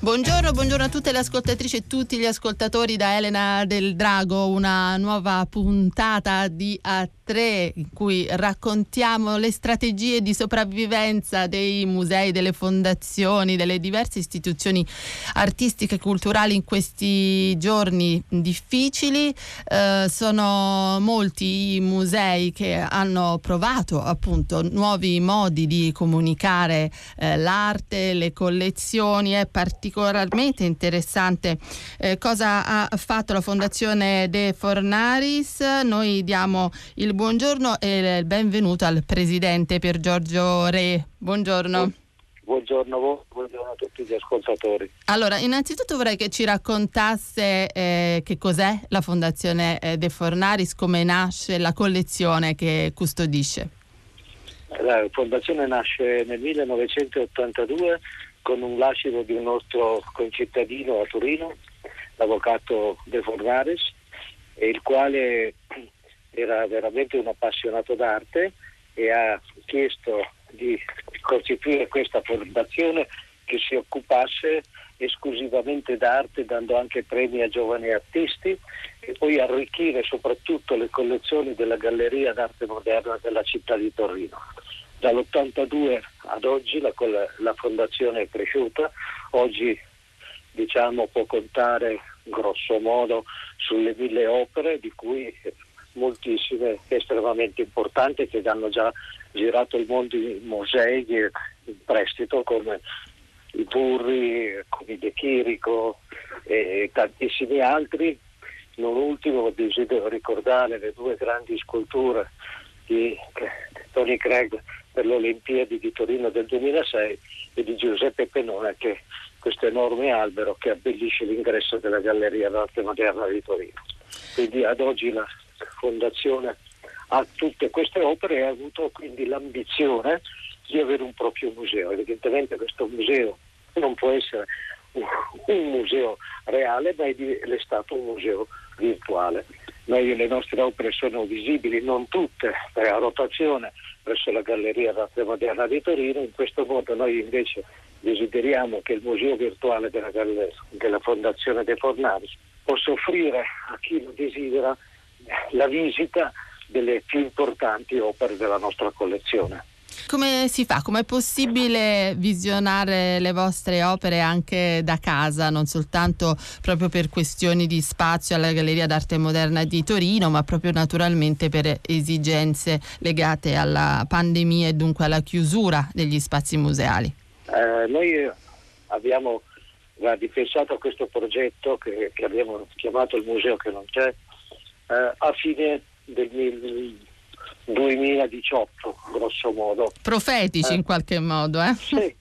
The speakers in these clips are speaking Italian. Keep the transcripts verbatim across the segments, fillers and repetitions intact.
Buongiorno, buongiorno a tutte le ascoltatrici e tutti gli ascoltatori da Elena Del Drago, una nuova puntata di A tre in cui raccontiamo le strategie di sopravvivenza dei musei, delle fondazioni, delle diverse istituzioni artistiche e culturali in questi giorni difficili. Eh, sono molti i musei che hanno provato appunto nuovi modi di comunicare eh, l'arte, le collezioni. È particolarmente particolarmente interessante eh, cosa ha fatto la Fondazione De Fornaris. Noi diamo il buongiorno e il benvenuto al presidente Pier Giorgio Re. Buongiorno. Buongiorno a voi, buongiorno a tutti gli ascoltatori. Allora, innanzitutto vorrei che ci raccontasse eh, che cos'è la Fondazione De Fornaris, come nasce, la collezione che custodisce. La Fondazione nasce nel millenovecentottantadue con un lascito di un nostro concittadino a Torino, l'avvocato De Fornaris, il quale era veramente un appassionato d'arte e ha chiesto di costituire questa fondazione che si occupasse esclusivamente d'arte, dando anche premi a giovani artisti e poi arricchire soprattutto le collezioni della Galleria d'Arte Moderna della città di Torino. Dall'ottantadue ad oggi la, la fondazione è cresciuta, oggi diciamo può contare grosso modo sulle mille opere, di cui moltissime estremamente importanti che hanno già girato il mondo in musei in prestito, come i Burri, come i De Chirico e tantissimi altri. Non ultimo desidero ricordare le due grandi sculture di Tony Cragg per le Olimpiadi di Torino del duemilasei e di Giuseppe Penone, che questo enorme albero che abbellisce l'ingresso della Galleria d'Arte Moderna di Torino. Quindi ad oggi la Fondazione ha tutte queste opere e ha avuto quindi l'ambizione di avere un proprio museo. Evidentemente questo museo non può essere un museo reale, ma è, di, è stato un museo virtuale. Noi, le nostre opere sono visibili, non tutte, a rotazione presso la Galleria d'Arte Moderna di Torino. In questo modo noi invece desideriamo che il museo virtuale della, della Fondazione De Fornaris possa offrire a chi lo desidera la visita delle più importanti opere della nostra collezione. Come si fa? Com'è possibile visionare le vostre opere anche da casa, non soltanto proprio per questioni di spazio alla Galleria d'Arte Moderna di Torino, ma proprio naturalmente per esigenze legate alla pandemia e dunque alla chiusura degli spazi museali? Eh, noi abbiamo ripensato a questo progetto che, che abbiamo chiamato Il Museo che non c'è eh, a fine del duemiladiciotto, grosso modo. Profetici eh. in qualche modo, eh? Sì,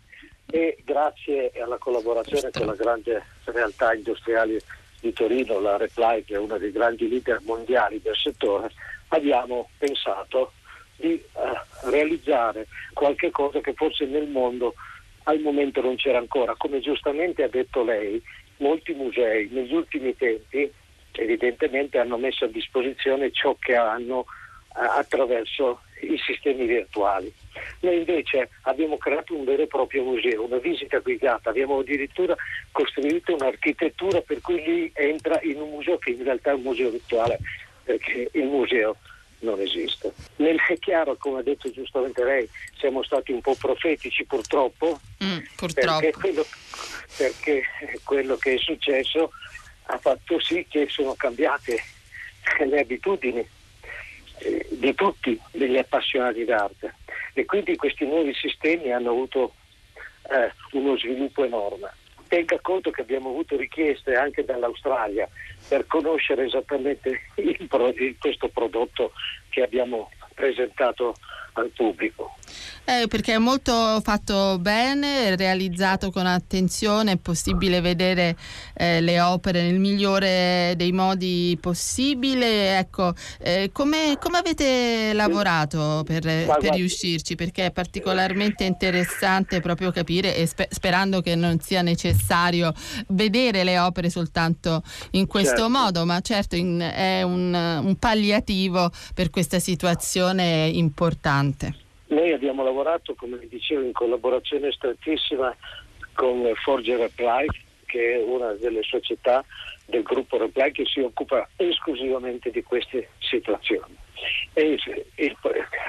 e grazie alla collaborazione Questo. con la grande realtà industriale di Torino, la Reply, che è una dei grandi leader mondiali del settore, abbiamo pensato di eh, realizzare qualche cosa che forse nel mondo al momento non c'era ancora. Come giustamente ha detto lei, molti musei negli ultimi tempi evidentemente hanno messo a disposizione ciò che hanno attraverso i sistemi virtuali. Noi invece abbiamo creato un vero e proprio museo, una visita guidata, abbiamo addirittura costruito un'architettura per cui lì entra in un museo che in realtà è un museo virtuale, perché il museo non esiste. Nel è chiaro, come ha detto giustamente lei, siamo stati un po' profetici purtroppo, mm, purtroppo. Perché, quello, perché quello che è successo ha fatto sì che sono cambiate le abitudini di tutti degli appassionati d'arte e quindi questi nuovi sistemi hanno avuto eh, uno sviluppo enorme. Tenga conto che abbiamo avuto richieste anche dall'Australia per conoscere esattamente il pro- questo prodotto che abbiamo presentato al pubblico. Eh, perché è molto fatto bene, realizzato con attenzione, è possibile vedere eh, le opere nel migliore dei modi possibile. Ecco, eh, come, come avete lavorato per, per riuscirci? Perché è particolarmente interessante proprio capire, e sper- sperando che non sia necessario vedere le opere soltanto in questo certo. modo, ma certo in, è un, un palliativo per questa situazione importante. Noi abbiamo lavorato, come vi dicevo, in collaborazione strettissima con Forge Reply, che è una delle società del gruppo Reply che si occupa esclusivamente di queste situazioni. E, e,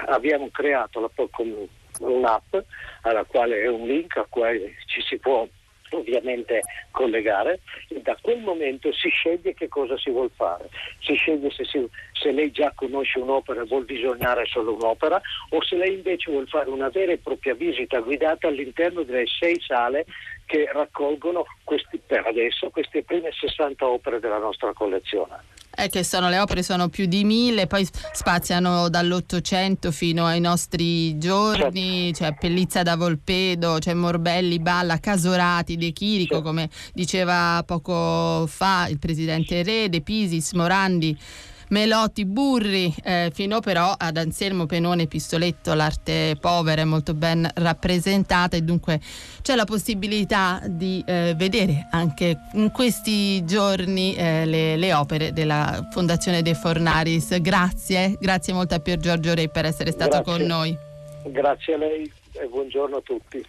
abbiamo creato la, con un'app alla quale è un link a quale ci si può ovviamente collegare, e da quel momento si sceglie che cosa si vuol fare, si sceglie se, si, se lei già conosce un'opera e vuol visionare solo un'opera, o se lei invece vuol fare una vera e propria visita guidata all'interno delle sei sale che raccolgono questi, per adesso queste prime sessanta opere della nostra collezione. È che sono, le opere sono più di mille, poi spaziano dall'Ottocento fino ai nostri giorni, cioè Pellizza da Volpedo, cioè Morbelli, Balla, Casorati, De Chirico, come diceva poco fa il presidente Re, De Pisis, Morandi, Melotti, Burri, eh, fino però ad Anselmo Penone, Pistoletto. L'arte povera è molto ben rappresentata e dunque c'è la possibilità di eh, vedere anche in questi giorni eh, le, le opere della Fondazione De Fornaris. Grazie, grazie molto a Pier Giorgio Re per essere stato grazie. con noi. Grazie a lei e buongiorno a tutti.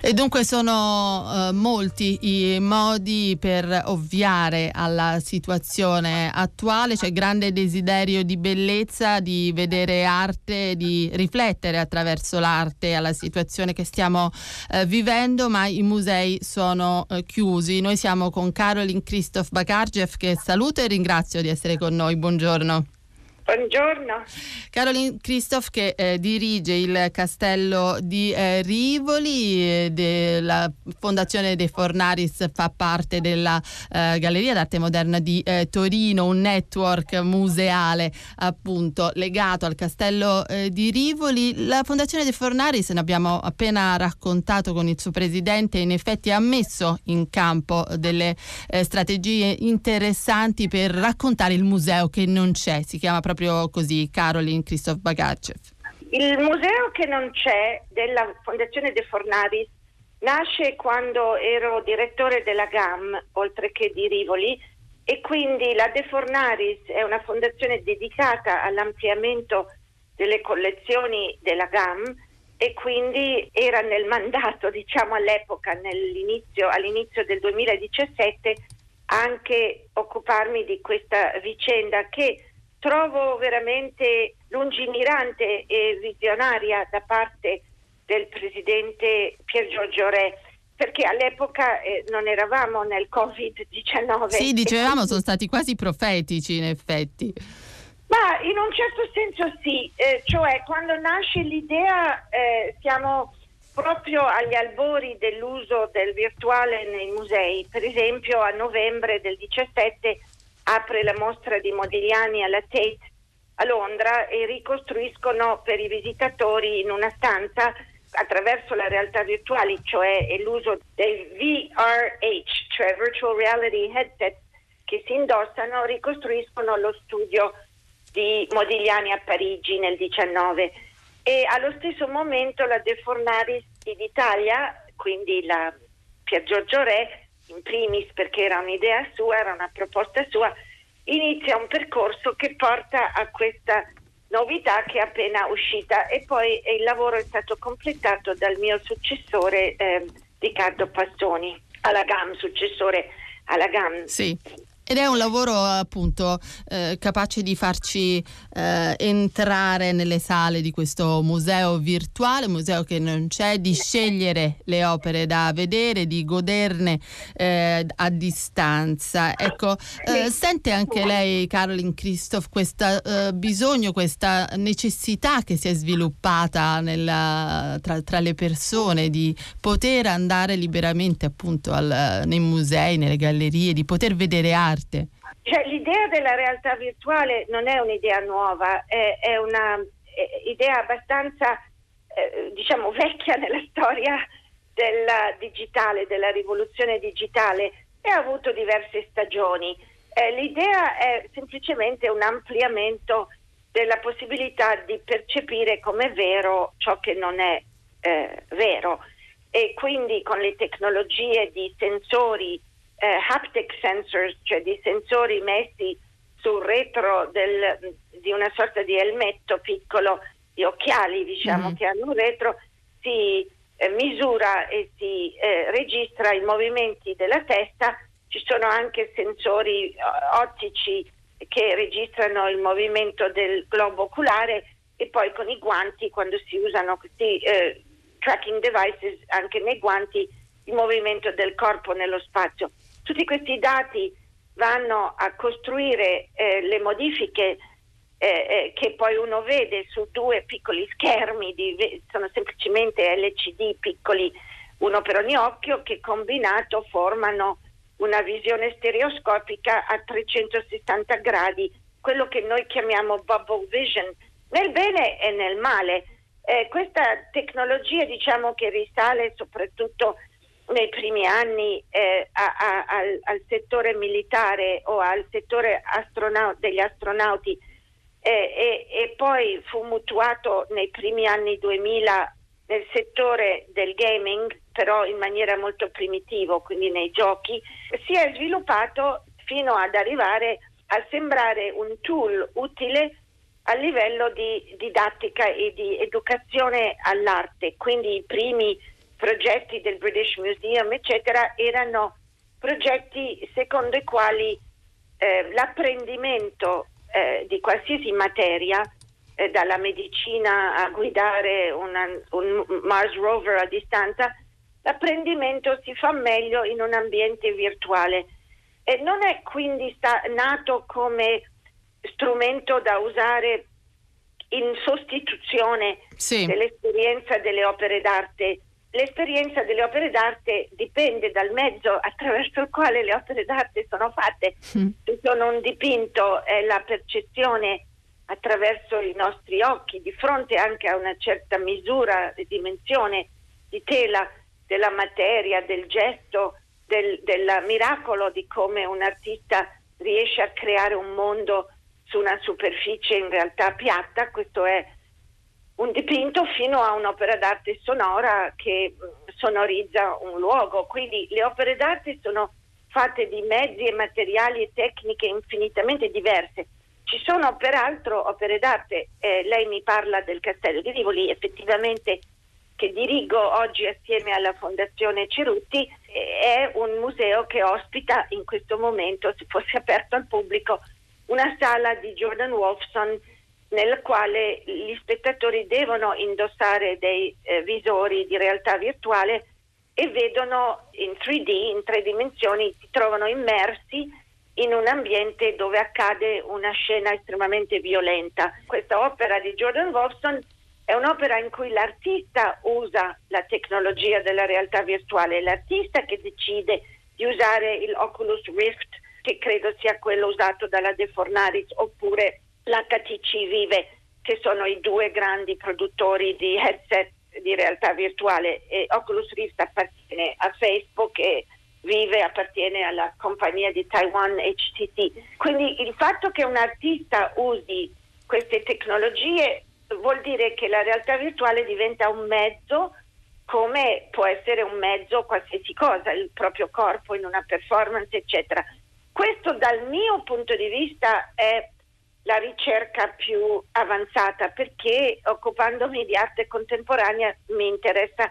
E dunque sono eh, molti i modi per ovviare alla situazione attuale, c'è grande desiderio di bellezza, di vedere arte, di riflettere attraverso l'arte alla situazione che stiamo eh, vivendo, ma i musei sono eh, chiusi. Noi siamo con Carolyn Christov-Bakargiev, che saluto e ringrazio di essere con noi. Buongiorno. Buongiorno. Carolyn Christov, che eh, dirige il Castello di eh, Rivoli, eh, della Fondazione De Fornaris, fa parte della eh, Galleria d'Arte Moderna di eh, Torino, un network museale appunto legato al Castello eh, di Rivoli. La Fondazione De Fornaris, ne abbiamo appena raccontato con il suo presidente, in effetti ha messo in campo delle eh, strategie interessanti per raccontare il museo che non c'è, si chiama proprio proprio così, Carolyn Christov-Bakargiev. Il museo che non c'è della Fondazione De Fornaris nasce quando ero direttore della G A M, oltre che di Rivoli, e quindi la De Fornaris è una fondazione dedicata all'ampliamento delle collezioni della G A M, e quindi era nel mandato, diciamo all'epoca, nell'inizio, all'inizio del duemiladiciassette, anche occuparmi di questa vicenda che trovo veramente lungimirante e visionaria da parte del presidente Pier Giorgio Re, perché all'epoca eh, non eravamo nel covid diciannove. Sì, dicevamo, sono stati quasi profetici in effetti. Ma in un certo senso sì, eh, cioè quando nasce l'idea eh, siamo proprio agli albori dell'uso del virtuale nei musei. Per esempio a novembre del diciassette apre la mostra di Modigliani alla Tate a Londra e ricostruiscono per i visitatori in una stanza attraverso la realtà virtuale, cioè l'uso dei V R H, cioè Virtual Reality Headset, che si indossano, ricostruiscono lo studio di Modigliani a Parigi nel diciannove. E allo stesso momento la De Fornaris d'Italia, quindi la Pier Giorgio Re, in primis perché era un'idea sua, era una proposta sua, inizia un percorso che porta a questa novità che è appena uscita, e poi il lavoro è stato completato dal mio successore eh, Riccardo Passoni, alla G A M, successore alla G A M. Sì. Ed è un lavoro appunto eh, capace di farci eh, entrare nelle sale di questo museo virtuale, museo che non c'è, di scegliere le opere da vedere, di goderne eh, a distanza. Ecco, eh, sente anche lei, Carolyn Christov, questo eh, bisogno, questa necessità che si è sviluppata nella, tra, tra le persone di poter andare liberamente appunto al, nei musei, nelle gallerie, di poter vedere arte. Cioè, l'idea della realtà virtuale non è un'idea nuova, è, è una è, idea abbastanza eh, diciamo vecchia nella storia della digitale, della rivoluzione digitale, e ha avuto diverse stagioni. Eh, l'idea è semplicemente un ampliamento della possibilità di percepire come vero ciò che non è eh, vero, e quindi con le tecnologie di sensori, Eh, haptic sensors, cioè di sensori messi sul retro del, di una sorta di elmetto piccolo, di occhiali diciamo, mm-hmm. che hanno un retro, si eh, misura e si eh, registra i movimenti della testa. Ci sono anche sensori ottici che registrano il movimento del globo oculare, e poi con i guanti, quando si usano questi eh, tracking devices anche nei guanti, il movimento del corpo nello spazio. Tutti questi dati vanno a costruire eh, le modifiche eh, eh, che poi uno vede su due piccoli schermi, di, sono semplicemente L C D piccoli, uno per ogni occhio, che combinato formano una visione stereoscopica a trecentosessanta gradi, quello che noi chiamiamo bubble vision, nel bene e nel male. Eh, questa tecnologia diciamo che risale soprattutto nei primi anni eh, a, a, al, al settore militare o al settore astronau- degli astronauti eh, e, e poi fu mutuato nei primi anni duemila nel settore del gaming, però in maniera molto primitiva, quindi nei giochi. Si è sviluppato fino ad arrivare a sembrare un tool utile a livello di didattica e di educazione all'arte, quindi i primi progetti del British Museum eccetera erano progetti secondo i quali eh, l'apprendimento eh, di qualsiasi materia, eh, dalla medicina a guidare una, un Mars rover a distanza, l'apprendimento si fa meglio in un ambiente virtuale, e non è quindi sta- nato come strumento da usare in sostituzione sì. dell'esperienza delle opere d'arte. L'esperienza delle opere d'arte dipende dal mezzo attraverso il quale le opere d'arte sono fatte. Se sono un dipinto, è la percezione attraverso i nostri occhi, di fronte anche a una certa misura e dimensione di tela, della materia, del gesto, del, del miracolo di come un artista riesce a creare un mondo su una superficie in realtà piatta. Questo è un dipinto, fino a un'opera d'arte sonora che sonorizza un luogo. Quindi le opere d'arte sono fatte di mezzi e materiali e tecniche infinitamente diverse. Ci sono peraltro opere d'arte, eh, lei mi parla del Castello di Rivoli, effettivamente, che dirigo oggi assieme alla Fondazione Cerutti, è un museo che ospita in questo momento, se fosse aperto al pubblico, una sala di Jordan Wolfson, nel quale gli spettatori devono indossare dei eh, visori di realtà virtuale e vedono in tre D, in tre dimensioni, si trovano immersi in un ambiente dove accade una scena estremamente violenta. Questa opera di Jordan Wolfson è un'opera in cui l'artista usa la tecnologia della realtà virtuale, l'artista che decide di usare il Oculus Rift, che credo sia quello usato dalla De Fornaris, oppure l'H T C Vive, che sono i due grandi produttori di headset di realtà virtuale. E Oculus Rift appartiene a Facebook e Vive appartiene alla compagnia di Taiwan H T C. Quindi il fatto che un artista usi queste tecnologie vuol dire che la realtà virtuale diventa un mezzo come può essere un mezzo qualsiasi cosa, il proprio corpo in una performance, eccetera. Questo dal mio punto di vista è la ricerca più avanzata, perché occupandomi di arte contemporanea mi interessa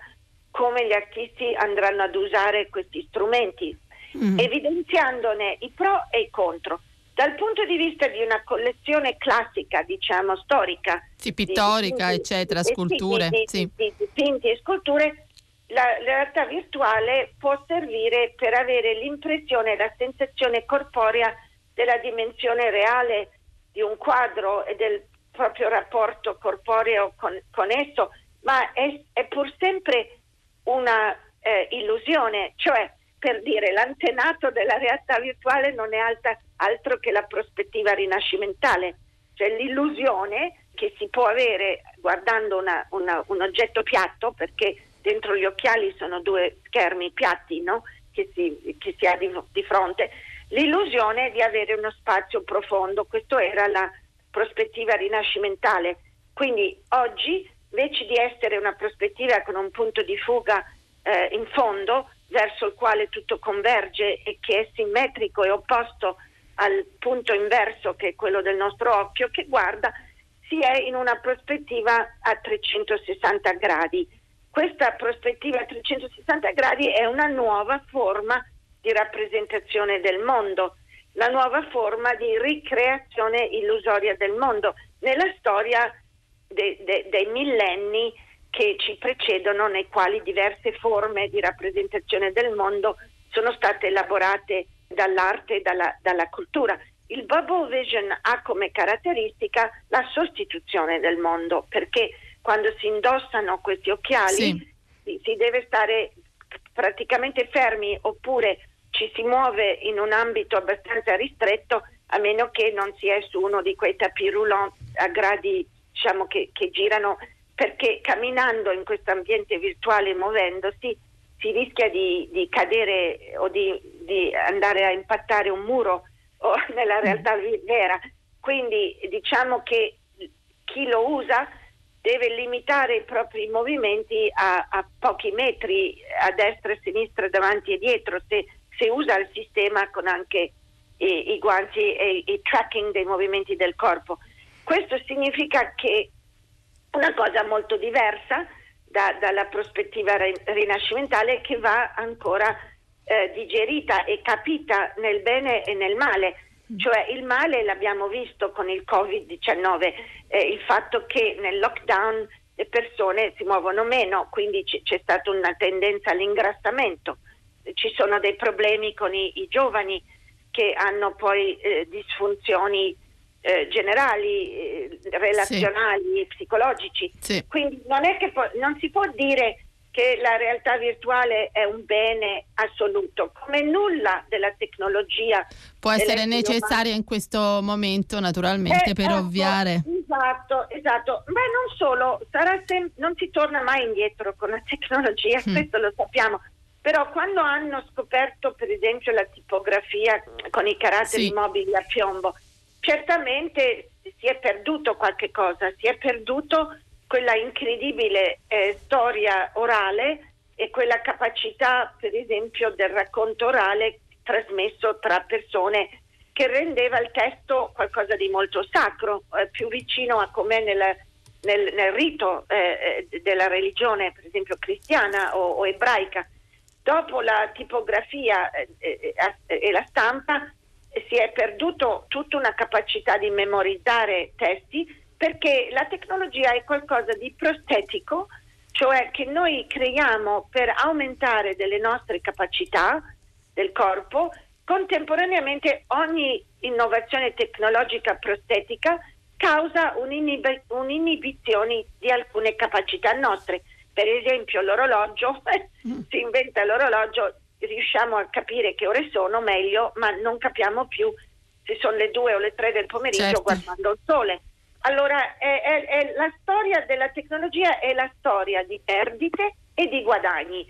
come gli artisti andranno ad usare questi strumenti, mm. evidenziandone i pro e i contro. Dal punto di vista di una collezione classica, diciamo storica, sì, pittorica, di, eccetera, di, sculture, di, sì. di, di dipinti e sculture, la, la realtà virtuale può servire per avere l'impressione, la sensazione corporea della dimensione reale di un quadro e del proprio rapporto corporeo con, con esso, ma è, è pur sempre una eh, illusione, cioè, per dire, l'antenato della realtà virtuale non è alta, altro che la prospettiva rinascimentale, cioè l'illusione che si può avere guardando una, una, un oggetto piatto, perché dentro gli occhiali sono due schermi piatti, no? che, si, che si ha di, di fronte, l'illusione di avere uno spazio profondo. Questa era la prospettiva rinascimentale. Quindi oggi, invece di essere una prospettiva con un punto di fuga eh, in fondo, verso il quale tutto converge e che è simmetrico e opposto al punto inverso, che è quello del nostro occhio che guarda, si è in una prospettiva a trecentosessanta gradi. Questa prospettiva a trecentosessanta gradi è una nuova forma di rappresentazione del mondo, la nuova forma di ricreazione illusoria del mondo. Nella storia de, de, dei millenni che ci precedono, nei quali diverse forme di rappresentazione del mondo sono state elaborate dall'arte e dalla, dalla cultura. Il bubble vision ha come caratteristica la sostituzione del mondo, perché quando si indossano questi occhiali sì. si, si deve stare praticamente fermi, oppure ci si muove in un ambito abbastanza ristretto, a meno che non si è su uno di quei tapis roulant a gradi, diciamo, che, che girano, perché camminando in questo ambiente virtuale, muovendosi, si rischia di, di cadere o di, di andare a impattare un muro o nella realtà vera. Quindi diciamo che chi lo usa deve limitare i propri movimenti a, a pochi metri, a destra e a sinistra, davanti e dietro, se, se usa il sistema con anche i, i guanti e il tracking dei movimenti del corpo. Questo significa che una cosa molto diversa da, dalla prospettiva rinascimentale, che va ancora eh, digerita e capita nel bene e nel male. Cioè, il male l'abbiamo visto con il covid diciannove, eh, il fatto che nel lockdown le persone si muovono meno, quindi c- c'è stata una tendenza all'ingrassamento. Ci sono dei problemi con i, i giovani che hanno poi eh, disfunzioni Eh, generali, eh, relazionali, sì. psicologici. Sì. Quindi non è che po- non si può dire che la realtà virtuale è un bene assoluto, come nulla della tecnologia può essere necessaria in questo momento, naturalmente, eh, per ecco, ovviare. Esatto, esatto. Ma non solo, sarà sem- non si torna mai indietro con la tecnologia, mm. questo lo sappiamo. Però quando hanno scoperto, per esempio, la tipografia con i caratteri sì. mobili a piombo, certamente si è perduto qualche cosa, si è perduto quella incredibile eh, storia orale e quella capacità, per esempio, del racconto orale trasmesso tra persone, che rendeva il testo qualcosa di molto sacro, eh, più vicino a com'è nel, nel, nel rito eh, della religione, per esempio, cristiana o, o ebraica. Dopo la tipografia eh, eh, eh, e la stampa, si è perduto tutta una capacità di memorizzare testi, perché la tecnologia è qualcosa di prostetico, cioè che noi creiamo per aumentare delle nostre capacità del corpo. Contemporaneamente ogni innovazione tecnologica prostetica causa un'inib- un'inibizione di alcune capacità nostre. Per esempio l'orologio, si inventa l'orologio, riusciamo a capire che ore sono meglio, ma non capiamo più se sono le due o le tre del pomeriggio, certo. guardando il sole. Allora è, è, è la storia della tecnologia è la storia di perdite e di guadagni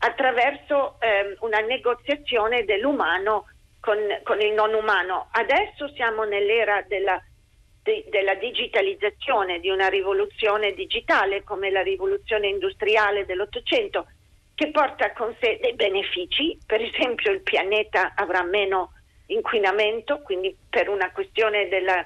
attraverso eh, una negoziazione dell'umano con, con il non umano. Adesso siamo nell'era della di, della digitalizzazione, di una rivoluzione digitale come la rivoluzione industriale dell'Ottocento, che porta con sé dei benefici. Per esempio il pianeta avrà meno inquinamento, quindi per una questione della,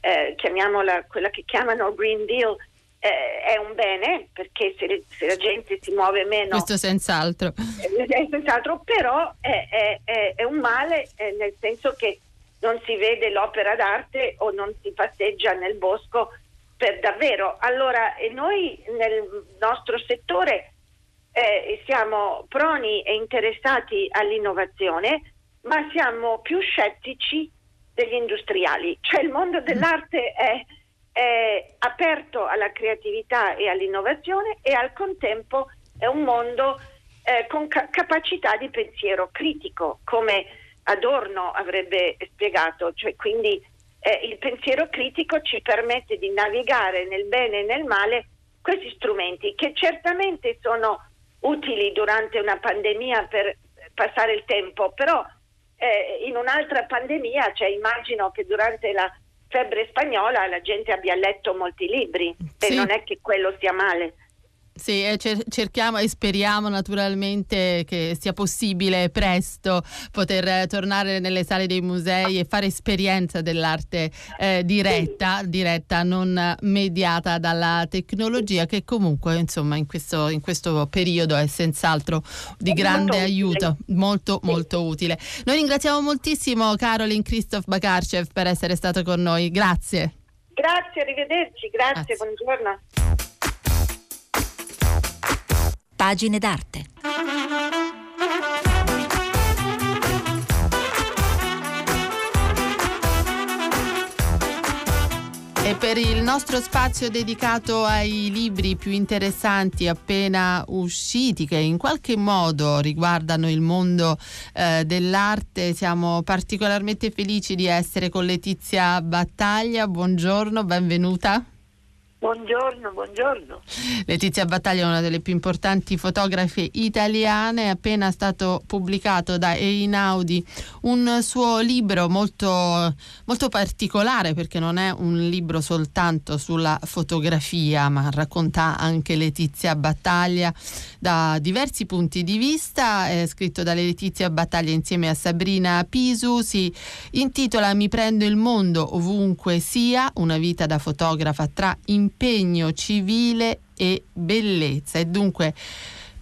eh, chiamiamola quella che chiamano Green Deal, Eh, è un bene, perché se, le, se la gente si muove meno, questo senz'altro, eh, senz'altro però è, è, è, è un male, eh, nel senso che non si vede l'opera d'arte o non si passeggia nel bosco per davvero. Allora, e noi nel nostro settore eh, siamo proni e interessati all'innovazione, ma siamo più scettici degli industriali, cioè il mondo dell'arte è è aperto alla creatività e all'innovazione, e al contempo è un mondo eh, con ca- capacità di pensiero critico, come Adorno avrebbe spiegato, cioè quindi eh, il pensiero critico ci permette di navigare nel bene e nel male questi strumenti, che certamente sono utili durante una pandemia per passare il tempo, però eh, in un'altra pandemia, cioè immagino che durante la febbre spagnola la gente abbia letto molti libri, sì. E non è che quello sia male. Sì, cerchiamo e speriamo naturalmente che sia possibile presto poter tornare nelle sale dei musei e fare esperienza dell'arte eh, diretta, diretta, non mediata dalla tecnologia, che comunque insomma in questo, in questo periodo è senz'altro di grande aiuto, molto molto utile. Noi ringraziamo moltissimo Carolyn Christov-Bakargiev per essere stato con noi, grazie. Grazie, arrivederci, grazie, grazie. Buongiorno. Pagine d'arte. E per il nostro spazio dedicato ai libri più interessanti appena usciti, che in qualche modo riguardano il mondo eh, dell'arte, siamo particolarmente felici di essere con Letizia Battaglia. Buongiorno, benvenuta. Buongiorno, buongiorno. Letizia Battaglia è una delle più importanti fotografe italiane. È appena stato pubblicato da Einaudi un suo libro molto, molto particolare, perché non è un libro soltanto sulla fotografia, ma racconta anche Letizia Battaglia da diversi punti di vista. È scritto da Letizia Battaglia insieme a Sabrina Pisu. Si intitola Mi prendo il mondo ovunque sia, una vita da fotografa tra impegno civile e bellezza. E dunque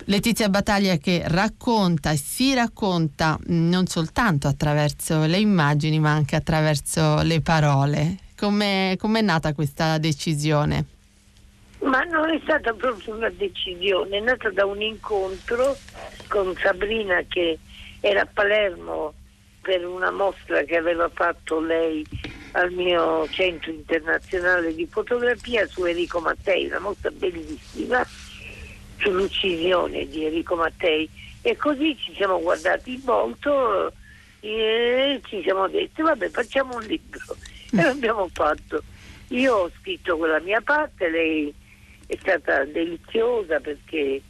Letizia Battaglia che racconta e si racconta non soltanto attraverso le immagini, ma anche attraverso le parole. Come è nata questa decisione? Ma non è stata proprio una decisione, è nata da un incontro con Sabrina, che era a Palermo per una mostra che aveva fatto lei al mio centro internazionale di fotografia su Enrico Mattei, una mostra bellissima sull'uccisione di Enrico Mattei, e così ci siamo guardati in volto e ci siamo detti vabbè, facciamo un libro, e l'abbiamo fatto. Io ho scritto quella mia parte, lei è stata deliziosa perché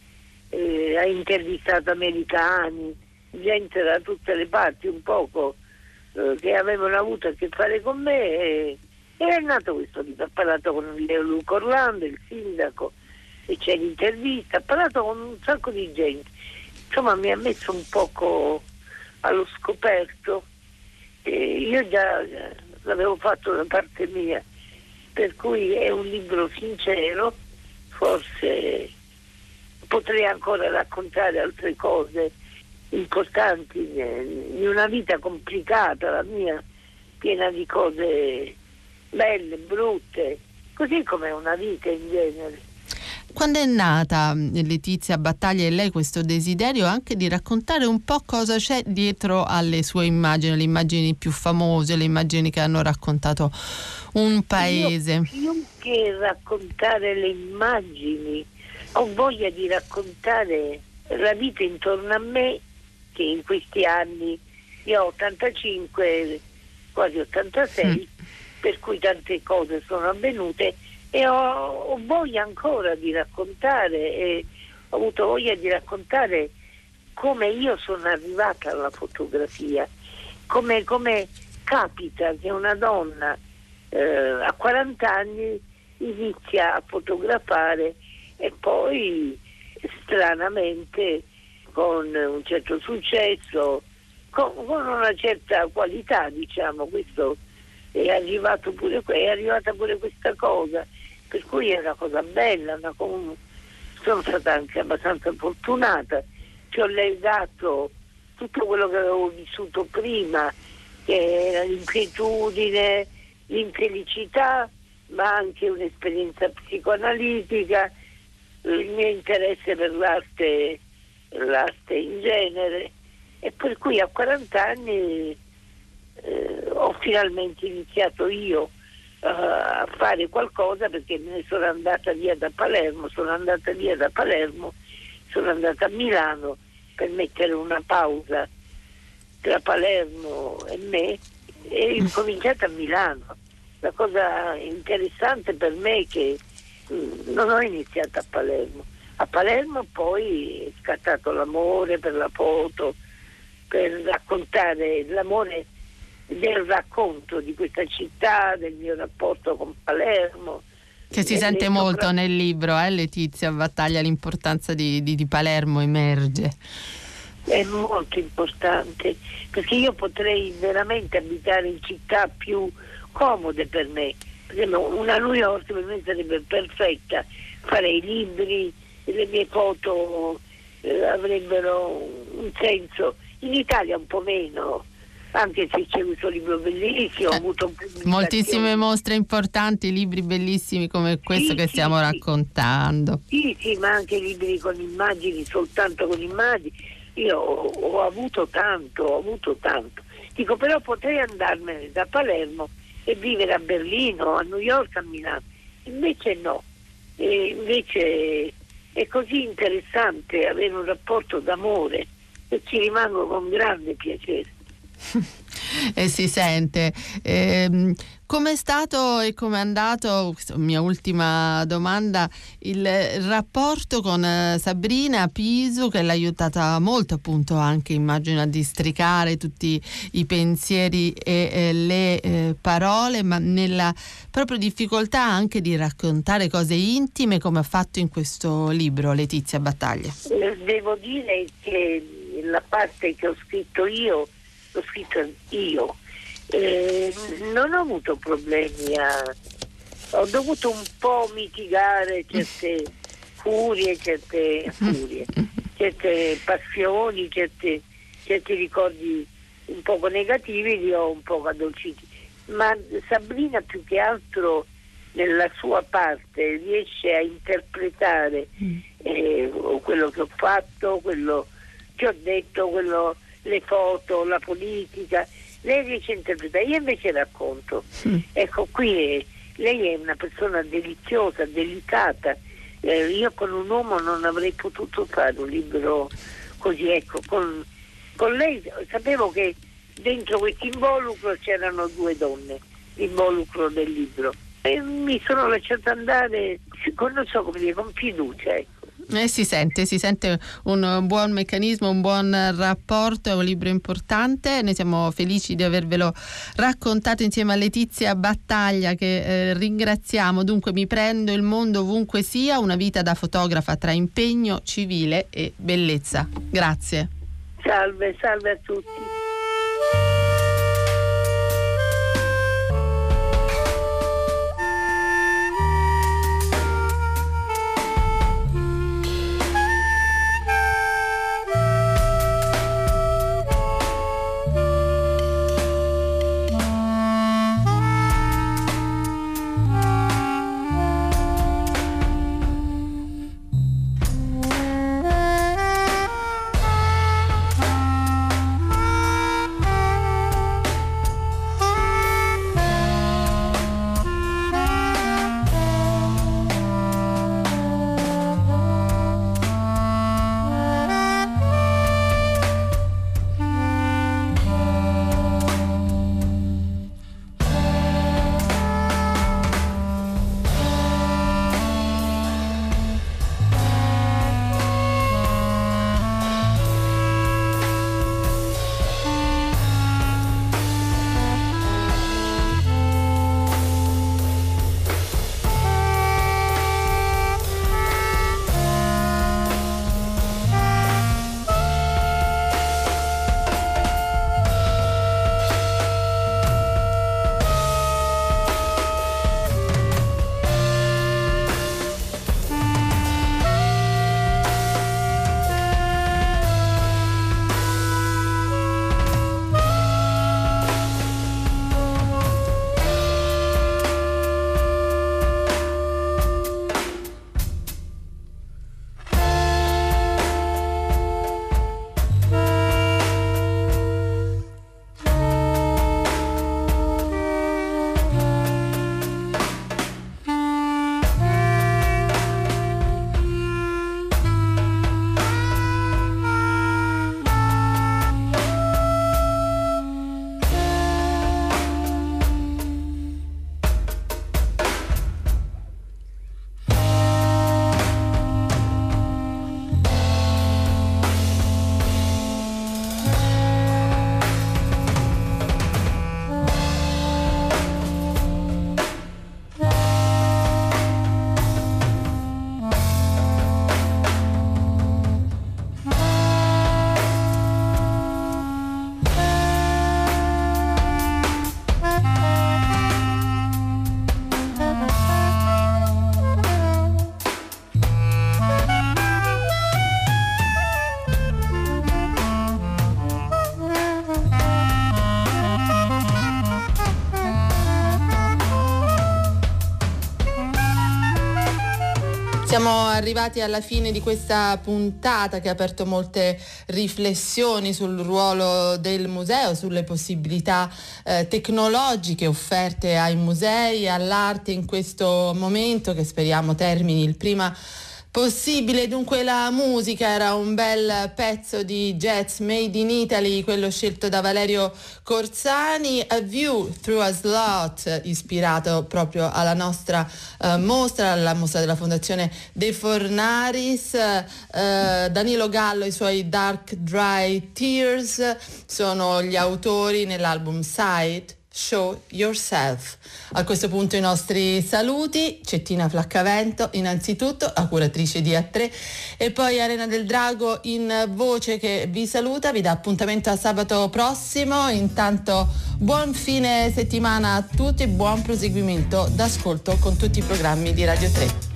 eh, ha intervistato americani, gente da tutte le parti un poco eh, che avevano avuto a che fare con me, e, e è nato questo libro. Ha parlato con Luca Orlando, il sindaco, e c'è l'intervista, ha parlato con un sacco di gente, insomma mi ha messo un poco allo scoperto. E io già l'avevo fatto da parte mia, per cui è un libro sincero. Forse potrei ancora raccontare altre cose importanti di una vita complicata, la mia, piena di cose belle, brutte, così come una vita in genere. Quando è nata, Letizia Battaglia, e lei, questo desiderio anche di raccontare un po' cosa c'è dietro alle sue immagini, le immagini più famose, le immagini che hanno raccontato un paese? Io, più che raccontare le immagini, ho voglia di raccontare la vita intorno a me, che in questi anni, io ho ottantacinque, quasi ottantasei, mm. per cui tante cose sono avvenute, e ho, ho voglia ancora di raccontare, e ho avuto voglia di raccontare come io sono arrivata alla fotografia, come, come capita che una donna eh, a quaranta anni inizia a fotografare e poi stranamente con un certo successo, con, con una certa qualità, diciamo, questo è arrivato pure è arrivata pure questa cosa, per cui è una cosa bella, una, sono stata anche abbastanza fortunata, ci ho legato tutto quello che avevo vissuto prima, che era l'inquietudine, l'infelicità, ma anche un'esperienza psicoanalitica, il mio interesse per l'arte, l'arte in genere, e per cui a quaranta anni eh, ho finalmente iniziato io eh, a fare qualcosa, perché me ne sono andata via da Palermo, sono andata via da Palermo, sono andata a Milano per mettere una pausa tra Palermo e me, e ho cominciato a Milano. La cosa interessante per me è che non ho iniziato a Palermo. A Palermo poi è scattato l'amore per la foto, per raccontare l'amore del racconto di questa città, del mio rapporto con Palermo. Che si sente molto nel libro, eh, Letizia Battaglia, l'importanza di, di, di Palermo emerge. È molto importante, perché io potrei veramente abitare in città più comode per me. Per esempio, una New York per me sarebbe perfetta, farei libri, le mie foto eh, avrebbero un senso. In Italia un po' meno, anche se c'è questo libro bellissimo, ho avuto moltissime mostre importanti, libri bellissimi come questo sì, che sì, stiamo sì. raccontando. Sì, sì, ma anche libri con immagini, soltanto con immagini. Io ho, ho avuto tanto, ho avuto tanto. Dico, però potrei andarmene da Palermo e vivere a Berlino, a New York, a Milano. Invece no. E invece è così interessante avere un rapporto d'amore, e ci rimango con grande piacere. E si sente. Ehm, com'è stato e com'è andato, mia ultima domanda, il rapporto con Sabrina Pisu, che l'ha aiutata molto, appunto, anche immagino a districare tutti i pensieri e eh, le eh, parole, ma nella propria difficoltà anche di raccontare cose intime, come ha fatto in questo libro, Letizia Battaglia? Devo dire che la parte che ho scritto io L'ho scritto io, eh, non ho avuto problemi, a... ho dovuto un po' mitigare certe furie, certe furie, certe passioni, certe, certi ricordi un poco negativi li ho un po' addolciti, ma Sabrina più che altro nella sua parte riesce a interpretare eh, quello che ho fatto, quello che ho detto, quello... le foto, la politica, lei riesce a interpretare, io invece racconto. Mm. Ecco, qui è, lei è una persona deliziosa, delicata, eh, io con un uomo non avrei potuto fare un libro così, ecco, con, con lei sapevo che dentro questo involucro c'erano due donne, l'involucro del libro, e mi sono lasciata andare con, non so come dire, con fiducia, ecco. E si sente, si sente un buon meccanismo, un buon rapporto, è un libro importante, noi siamo felici di avervelo raccontato insieme a Letizia Battaglia, che eh, ringraziamo. Dunque, Mi prendo il mondo ovunque sia, una vita da fotografa tra impegno civile e bellezza. Grazie. Salve, salve a tutti. Siamo arrivati alla fine di questa puntata che ha aperto molte riflessioni sul ruolo del museo, sulle possibilità eh, tecnologiche offerte ai musei, all'arte in questo momento che speriamo termini il prima possibile. Dunque la musica era un bel pezzo di jazz made in Italy, quello scelto da Valerio Corsani, A View Through a Slot, ispirato proprio alla nostra eh, mostra, alla mostra della Fondazione De Fornaris. Eh, Danilo Gallo, i suoi Dark Dry Tears sono gli autori nell'album Sight, Show Yourself. A questo punto i nostri saluti, Cettina Flaccavento innanzitutto, a curatrice di A tre, e poi Elena Del Drago in voce che vi saluta, vi dà appuntamento a sabato prossimo. Intanto buon fine settimana a tutti e buon proseguimento d'ascolto con tutti i programmi di Radio tre.